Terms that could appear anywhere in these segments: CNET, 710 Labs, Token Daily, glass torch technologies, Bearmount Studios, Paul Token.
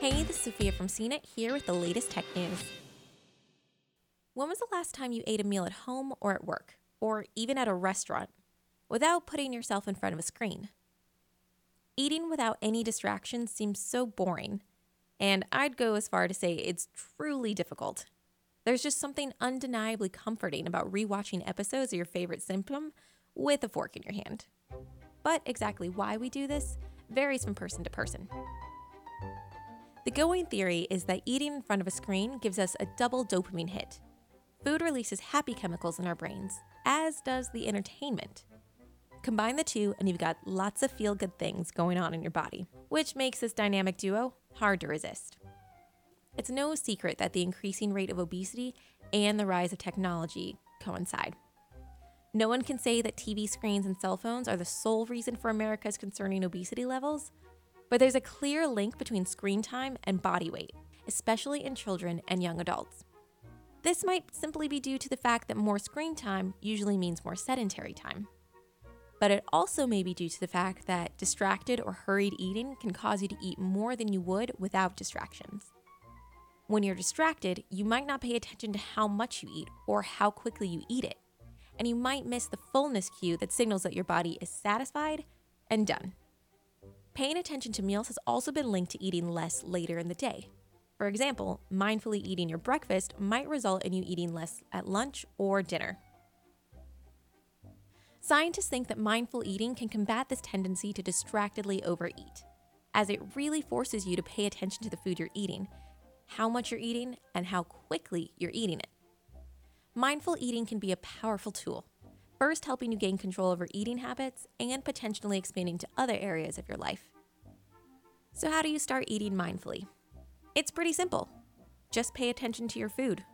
Hey, this is Sophia from CNET here with the latest tech news. When was the last time you ate a meal at home or at work, or even at a restaurant, without putting yourself in front of a screen? Eating without any distractions seems so boring, and I'd go as far to say it's truly difficult. There's just something undeniably comforting about rewatching episodes of your favorite sitcom with a fork in your hand. But exactly why we do this varies from person to person. The going theory is that eating in front of a screen gives us a double dopamine hit. Food releases happy chemicals in our brains, as does the entertainment. Combine the two and you've got lots of feel-good things going on in your body, which makes this dynamic duo hard to resist. It's no secret that the increasing rate of obesity and the rise of technology coincide. No one can say that TV screens and cell phones are the sole reason for America's concerning obesity levels, but there's a clear link between screen time and body weight, especially in children and young adults. This might simply be due to the fact that more screen time usually means more sedentary time. But it also may be due to the fact that distracted or hurried eating can cause you to eat more than you would without distractions. When you're distracted, you might not pay attention to how much you eat or how quickly you eat it, and you might miss the fullness cue that signals that your body is satisfied and done. Paying attention to meals has also been linked to eating less later in the day. For example, mindfully eating your breakfast might result in you eating less at lunch or dinner. Scientists think that mindful eating can combat this tendency to distractedly overeat, as it really forces you to pay attention to the food you're eating, how much you're eating, and how quickly you're eating it. Mindful eating can be a powerful tool, first helping you gain control over eating habits and potentially expanding to other areas of your life. So how do you start eating mindfully? It's pretty simple. Just pay attention to your food.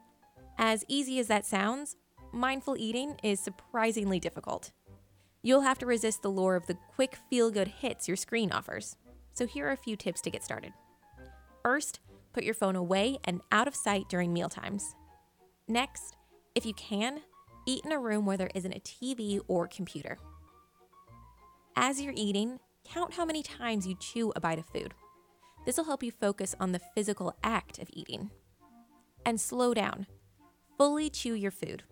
As easy as that sounds, mindful eating is surprisingly difficult. You'll have to resist the lure of the quick feel-good hits your screen offers. So here are a few tips to get started. First, put your phone away and out of sight during mealtimes. Next, if you can, eat in a room where there isn't a TV or computer. As you're eating, count how many times you chew a bite of food. This will help you focus on the physical act of eating. And slow down. Fully chew your food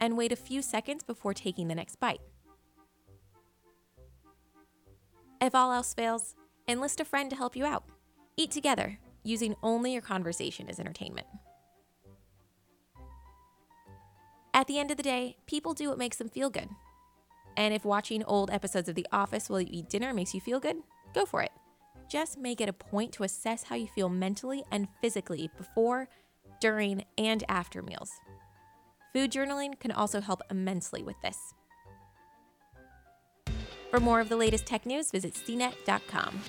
and wait a few seconds before taking the next bite. If all else fails, enlist a friend to help you out. Eat together, using only your conversation as entertainment. At the end of the day, people do what makes them feel good. And if watching old episodes of The Office while you eat dinner makes you feel good, go for it. Just make it a point to assess how you feel mentally and physically before, during, and after meals. Food journaling can also help immensely with this. For more of the latest tech news, visit cnet.com.